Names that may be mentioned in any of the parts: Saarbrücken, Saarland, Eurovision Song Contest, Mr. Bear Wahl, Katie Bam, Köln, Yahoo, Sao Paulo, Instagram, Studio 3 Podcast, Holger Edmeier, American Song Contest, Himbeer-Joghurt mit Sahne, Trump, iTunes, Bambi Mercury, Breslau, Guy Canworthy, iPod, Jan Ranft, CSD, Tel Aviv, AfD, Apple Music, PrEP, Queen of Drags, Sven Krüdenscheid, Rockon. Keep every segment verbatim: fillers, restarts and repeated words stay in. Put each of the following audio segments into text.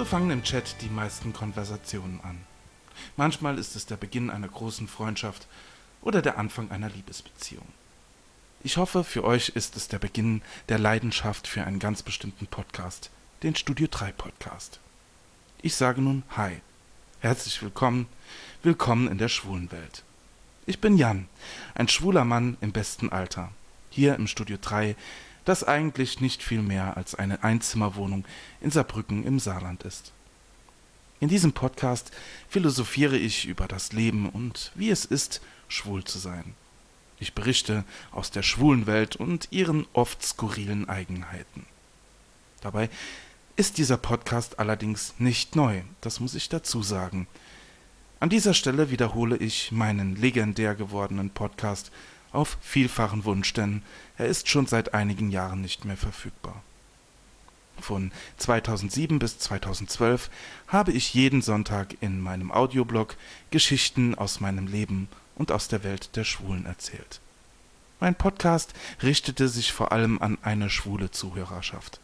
So fangen im Chat die meisten Konversationen an. Manchmal ist es der Beginn einer großen Freundschaft oder der Anfang einer Liebesbeziehung. Ich hoffe, für euch ist es der Beginn der Leidenschaft für einen ganz bestimmten Podcast, den Studio drei Podcast. Ich sage nun Hi, herzlich willkommen, willkommen in der schwulen Welt. Ich bin Jan, ein schwuler Mann im besten Alter, hier im Studio drei, das eigentlich nicht viel mehr als eine Einzimmerwohnung in Saarbrücken im Saarland ist. In diesem Podcast philosophiere ich über das Leben und wie es ist, schwul zu sein. Ich berichte aus der schwulen Welt und ihren oft skurrilen Eigenheiten. Dabei ist dieser Podcast allerdings nicht neu, das muss ich dazu sagen. An dieser Stelle wiederhole ich meinen legendär gewordenen Podcast auf vielfachen Wunsch, denn er ist schon seit einigen Jahren nicht mehr verfügbar. Von zweitausendsieben bis zweitausendzwölf habe ich jeden Sonntag in meinem Audioblog Geschichten aus meinem Leben und aus der Welt der Schwulen erzählt. Mein Podcast richtete sich vor allem an eine schwule Zuhörerschaft.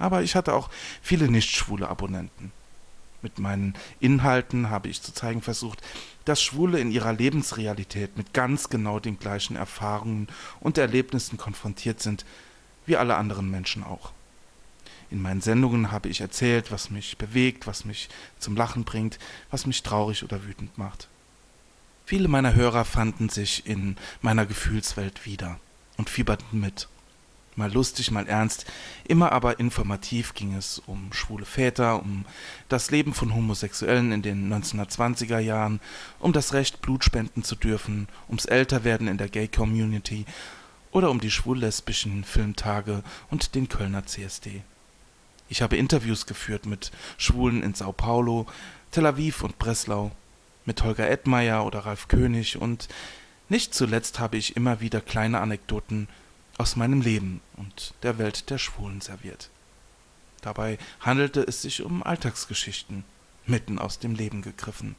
Aber ich hatte auch viele nicht-schwule Abonnenten. Mit meinen Inhalten habe ich zu zeigen versucht, dass Schwule in ihrer Lebensrealität mit ganz genau den gleichen Erfahrungen und Erlebnissen konfrontiert sind, wie alle anderen Menschen auch. In meinen Sendungen habe ich erzählt, was mich bewegt, was mich zum Lachen bringt, was mich traurig oder wütend macht. Viele meiner Hörer fanden sich in meiner Gefühlswelt wieder und fieberten mit. Mal lustig, mal ernst, immer aber informativ ging es um schwule Väter, um das Leben von Homosexuellen in den neunzehnhundertzwanziger Jahren, um das Recht, Blut spenden zu dürfen, ums Älterwerden in der Gay-Community oder um die schwul-lesbischen Filmtage und den Kölner C S D. Ich habe Interviews geführt mit Schwulen in Sao Paulo, Tel Aviv und Breslau, mit Holger Edmeier oder Ralf König und nicht zuletzt habe ich immer wieder kleine Anekdoten aus meinem Leben und der Welt der Schwulen serviert. Dabei handelte es sich um Alltagsgeschichten, mitten aus dem Leben gegriffen.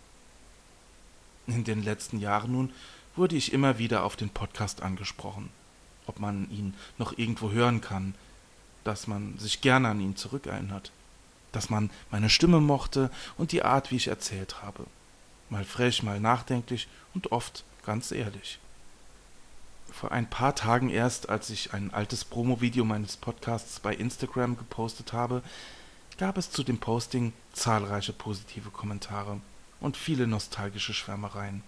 In den letzten Jahren nun wurde ich immer wieder auf den Podcast angesprochen, ob man ihn noch irgendwo hören kann, dass man sich gerne an ihn zurückerinnert, dass man meine Stimme mochte und die Art, wie ich erzählt habe. Mal frech, mal nachdenklich und oft ganz ehrlich. Vor ein paar Tagen erst, als ich ein altes Promo-Video meines Podcasts bei Instagram gepostet habe, gab es zu dem Posting zahlreiche positive Kommentare und viele nostalgische Schwärmereien.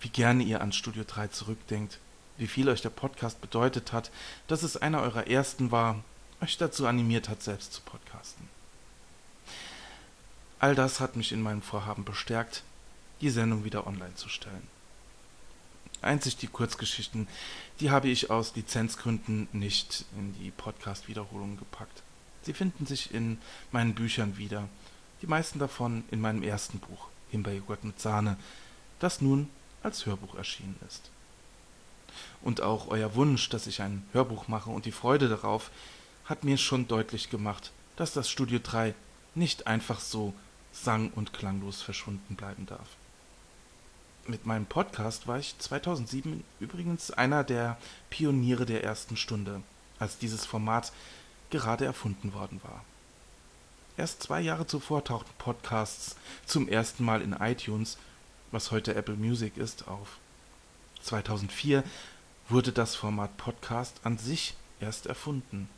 Wie gerne ihr an Studio drei zurückdenkt, wie viel euch der Podcast bedeutet hat, dass es einer eurer ersten war, euch dazu animiert hat, selbst zu podcasten. All das hat mich in meinem Vorhaben bestärkt, die Sendung wieder online zu stellen. Einzig die Kurzgeschichten, die habe ich aus Lizenzgründen nicht in die Podcast-Wiederholungen gepackt. Sie finden sich in meinen Büchern wieder, die meisten davon in meinem ersten Buch, Himbeer-Joghurt mit Sahne, das nun als Hörbuch erschienen ist. Und auch euer Wunsch, dass ich ein Hörbuch mache und die Freude darauf, hat mir schon deutlich gemacht, dass das Studio drei nicht einfach so sang- und klanglos verschwunden bleiben darf. Mit meinem Podcast war ich zweitausendsieben übrigens einer der Pioniere der ersten Stunde, als dieses Format gerade erfunden worden war. Erst zwei Jahre zuvor tauchten Podcasts zum ersten Mal in iTunes, was heute Apple Music ist, auf. zweitausendvier wurde das Format Podcast an sich erst erfunden.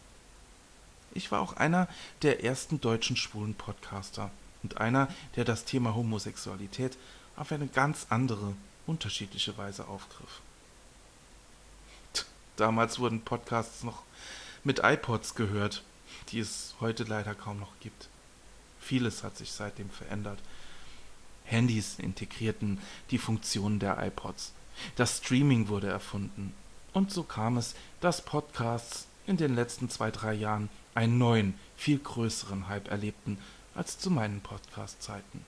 Ich war auch einer der ersten deutschen schwulen Podcaster und einer, der das Thema Homosexualität auf eine ganz andere, unterschiedliche Weise aufgriff. Tch, damals wurden Podcasts noch mit iPods gehört, die es heute leider kaum noch gibt. Vieles hat sich seitdem verändert. Handys integrierten die Funktionen der iPods. Das Streaming wurde erfunden. Und so kam es, dass Podcasts in den letzten zwei, drei Jahren einen neuen, viel größeren Hype erlebten als zu meinen Podcast-Zeiten.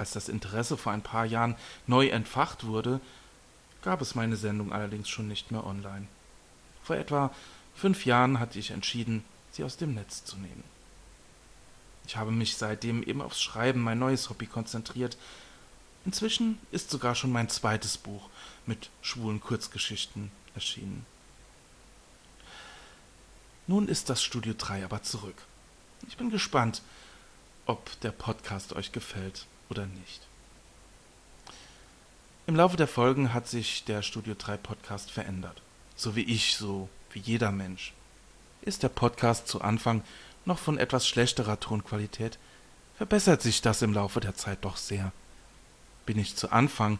Als das Interesse vor ein paar Jahren neu entfacht wurde, gab es meine Sendung allerdings schon nicht mehr online. Vor etwa fünf Jahren hatte ich entschieden, sie aus dem Netz zu nehmen. Ich habe mich seitdem eben aufs Schreiben, mein neues Hobby, konzentriert. Inzwischen ist sogar schon mein zweites Buch mit schwulen Kurzgeschichten erschienen. Nun ist das Studio drei aber zurück. Ich bin gespannt, ob der Podcast euch gefällt oder nicht. Im Laufe der Folgen hat sich der Studio drei Podcast verändert. So wie ich, so wie jeder Mensch. Ist der Podcast zu Anfang noch von etwas schlechterer Tonqualität, verbessert sich das im Laufe der Zeit doch sehr. Bin ich zu Anfang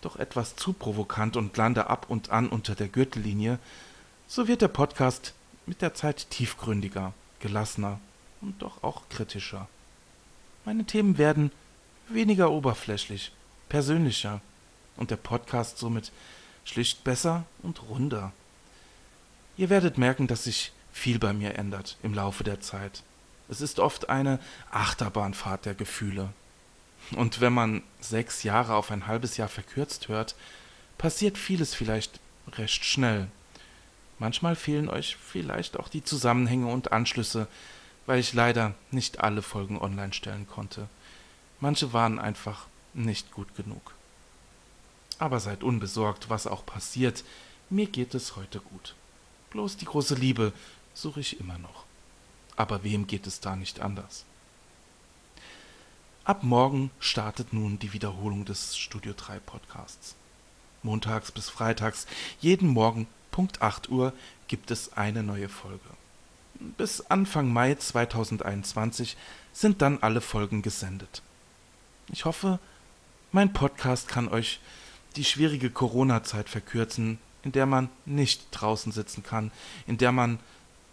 doch etwas zu provokant und lande ab und an unter der Gürtellinie, so wird der Podcast mit der Zeit tiefgründiger, gelassener und doch auch kritischer. Meine Themen werden weniger oberflächlich, persönlicher und der Podcast somit schlicht besser und runder. Ihr werdet merken, dass sich viel bei mir ändert im Laufe der Zeit. Es ist oft eine Achterbahnfahrt der Gefühle. Und wenn man sechs Jahre auf ein halbes Jahr verkürzt hört, passiert vieles vielleicht recht schnell. Manchmal fehlen euch vielleicht auch die Zusammenhänge und Anschlüsse, weil ich leider nicht alle Folgen online stellen konnte. Manche waren einfach nicht gut genug. Aber seid unbesorgt, was auch passiert. Mir geht es heute gut. Bloß die große Liebe suche ich immer noch. Aber wem geht es da nicht anders? Ab morgen startet nun die Wiederholung des Studio drei Podcasts. Montags bis freitags, jeden Morgen Punkt acht Uhr gibt es eine neue Folge. Bis Anfang Mai zweitausendeinundzwanzig sind dann alle Folgen gesendet. Ich hoffe, mein Podcast kann euch die schwierige Corona-Zeit verkürzen, in der man nicht draußen sitzen kann, in der man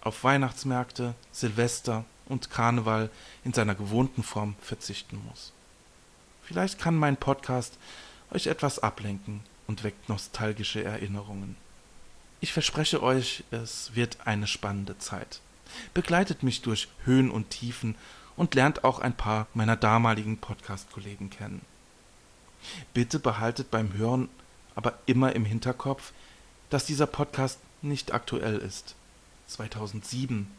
auf Weihnachtsmärkte, Silvester und Karneval in seiner gewohnten Form verzichten muss. Vielleicht kann mein Podcast euch etwas ablenken und weckt nostalgische Erinnerungen. Ich verspreche euch, es wird eine spannende Zeit. Begleitet mich durch Höhen und Tiefen und lernt auch ein paar meiner damaligen Podcast-Kollegen kennen. Bitte behaltet beim Hören aber immer im Hinterkopf, dass dieser Podcast nicht aktuell ist. zweitausendsieben,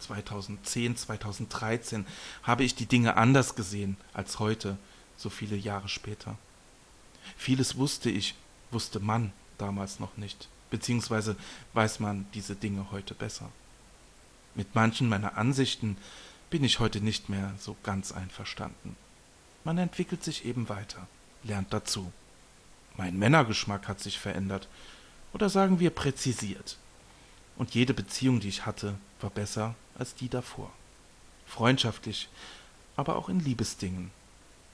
zweitausendzehn, zweitausenddreizehn habe ich die Dinge anders gesehen als heute, so viele Jahre später. Vieles wusste ich, wusste man damals noch nicht, beziehungsweise weiß man diese Dinge heute besser. Mit manchen meiner Ansichten bin ich heute nicht mehr so ganz einverstanden. Man entwickelt sich eben weiter, lernt dazu. Mein Männergeschmack hat sich verändert, oder sagen wir präzisiert. Und jede Beziehung, die ich hatte, war besser als die davor. Freundschaftlich, aber auch in Liebesdingen.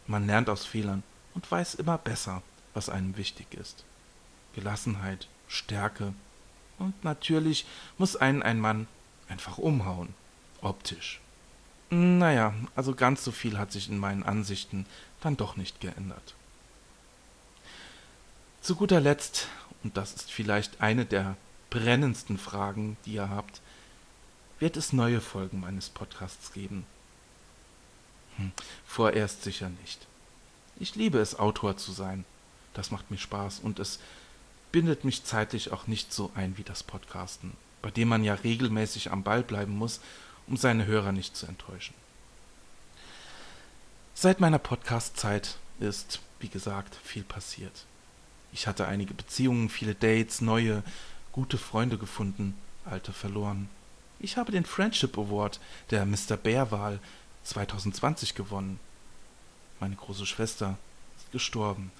Man lernt aus Fehlern und weiß immer besser, was einem wichtig ist. Gelassenheit, Stärke und natürlich muss einen ein Mann einfach umhauen, optisch. Naja, also ganz so viel hat sich in meinen Ansichten dann doch nicht geändert. Zu guter Letzt, und das ist vielleicht eine der brennendsten Fragen, die ihr habt, wird es neue Folgen meines Podcasts geben? Hm, vorerst sicher nicht. Ich liebe es, Autor zu sein. Das macht mir Spaß und es bindet mich zeitlich auch nicht so ein wie das Podcasten, bei dem man ja regelmäßig am Ball bleiben muss, um seine Hörer nicht zu enttäuschen. Seit meiner Podcast-Zeit ist, wie gesagt, viel passiert. Ich hatte einige Beziehungen, viele Dates, neue, gute Freunde gefunden, alte verloren. Ich habe den Friendship Award der Mister Bear Wahl zweitausendzwanzig gewonnen. Meine große Schwester ist gestorben.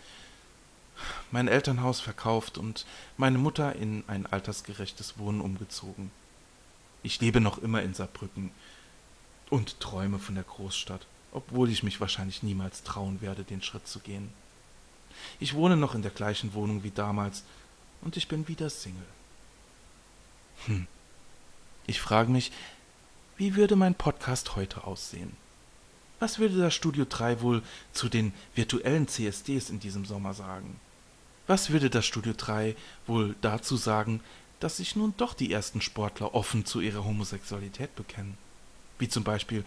Mein Elternhaus verkauft und meine Mutter in ein altersgerechtes Wohnen umgezogen. Ich lebe noch immer in Saarbrücken und träume von der Großstadt, obwohl ich mich wahrscheinlich niemals trauen werde, den Schritt zu gehen. Ich wohne noch in der gleichen Wohnung wie damals und ich bin wieder Single. Hm. Ich frage mich, wie würde mein Podcast heute aussehen? Was würde das Studio drei wohl zu den virtuellen C S Ds in diesem Sommer sagen? Was würde das Studio drei wohl dazu sagen, dass sich nun doch die ersten Sportler offen zu ihrer Homosexualität bekennen? Wie zum Beispiel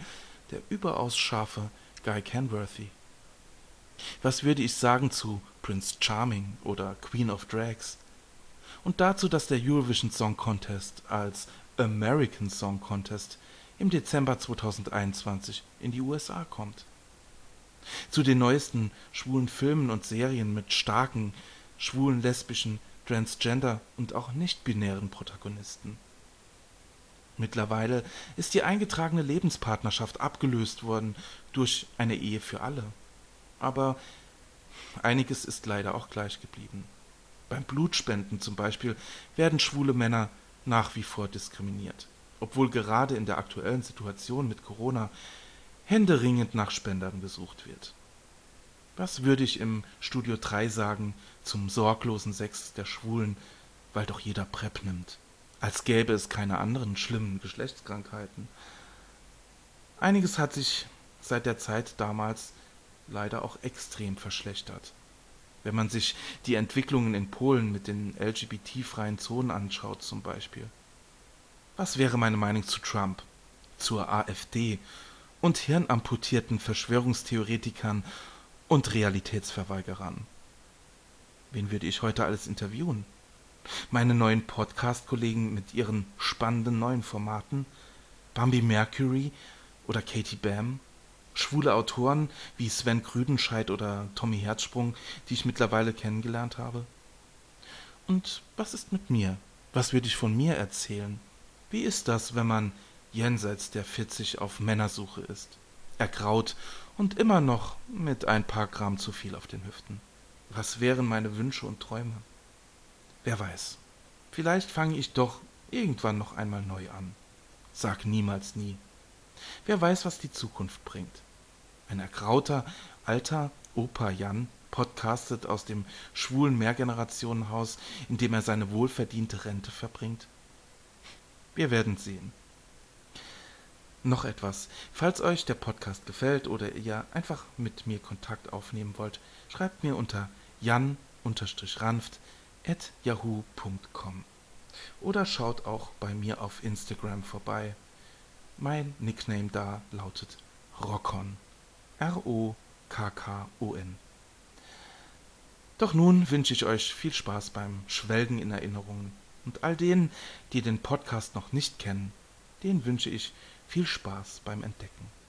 der überaus scharfe Guy Canworthy. Was würde ich sagen zu Prince Charming oder Queen of Drags? Und dazu, dass der Eurovision Song Contest als American Song Contest im Dezember zweitausendeinundzwanzig in die U S A kommt. Zu den neuesten schwulen Filmen und Serien mit starken, schwulen, lesbischen, transgender und auch nicht-binären Protagonisten. Mittlerweile ist die eingetragene Lebenspartnerschaft abgelöst worden durch eine Ehe für alle. Aber einiges ist leider auch gleich geblieben. Beim Blutspenden zum Beispiel werden schwule Männer nach wie vor diskriminiert, obwohl gerade in der aktuellen Situation mit Corona händeringend nach Spendern gesucht wird. Was würde ich im Studio drei sagen zum sorglosen Sex der Schwulen, weil doch jeder PrEP nimmt, als gäbe es keine anderen schlimmen Geschlechtskrankheiten? Einiges hat sich seit der Zeit damals leider auch extrem verschlechtert. Wenn man sich die Entwicklungen in Polen mit den L G B T-freien Zonen anschaut zum Beispiel. Was wäre meine Meinung zu Trump, zur A F D und hirnamputierten Verschwörungstheoretikern und Realitätsverweigerern? Wen würde ich heute alles interviewen? Meine neuen Podcast-Kollegen mit ihren spannenden neuen Formaten? Bambi Mercury oder Katie Bam? Schwule Autoren wie Sven Krüdenscheid oder Tommy Herzsprung, die ich mittlerweile kennengelernt habe? Und was ist mit mir? Was würde ich von mir erzählen? Wie ist das, wenn man jenseits der vierzig auf Männersuche ist, ergraut und immer noch mit ein paar Gramm zu viel auf den Hüften? Was wären meine Wünsche und Träume? Wer weiß, vielleicht fange ich doch irgendwann noch einmal neu an. Sag niemals nie. Wer weiß, was die Zukunft bringt. Ein ergrauter, alter Opa Jan podcastet aus dem schwulen Mehrgenerationenhaus, in dem er seine wohlverdiente Rente verbringt. Wir werden sehen. Noch etwas. Falls euch der Podcast gefällt oder ihr einfach mit mir Kontakt aufnehmen wollt, schreibt mir unter jan Ranft at yahoo punkt com oder schaut auch bei mir auf Instagram vorbei. Mein Nickname da lautet Rockon. R O K K O N. Doch nun wünsche ich euch viel Spaß beim Schwelgen in Erinnerungen. Und all denen, die den Podcast noch nicht kennen, denen wünsche ich viel Spaß beim Entdecken.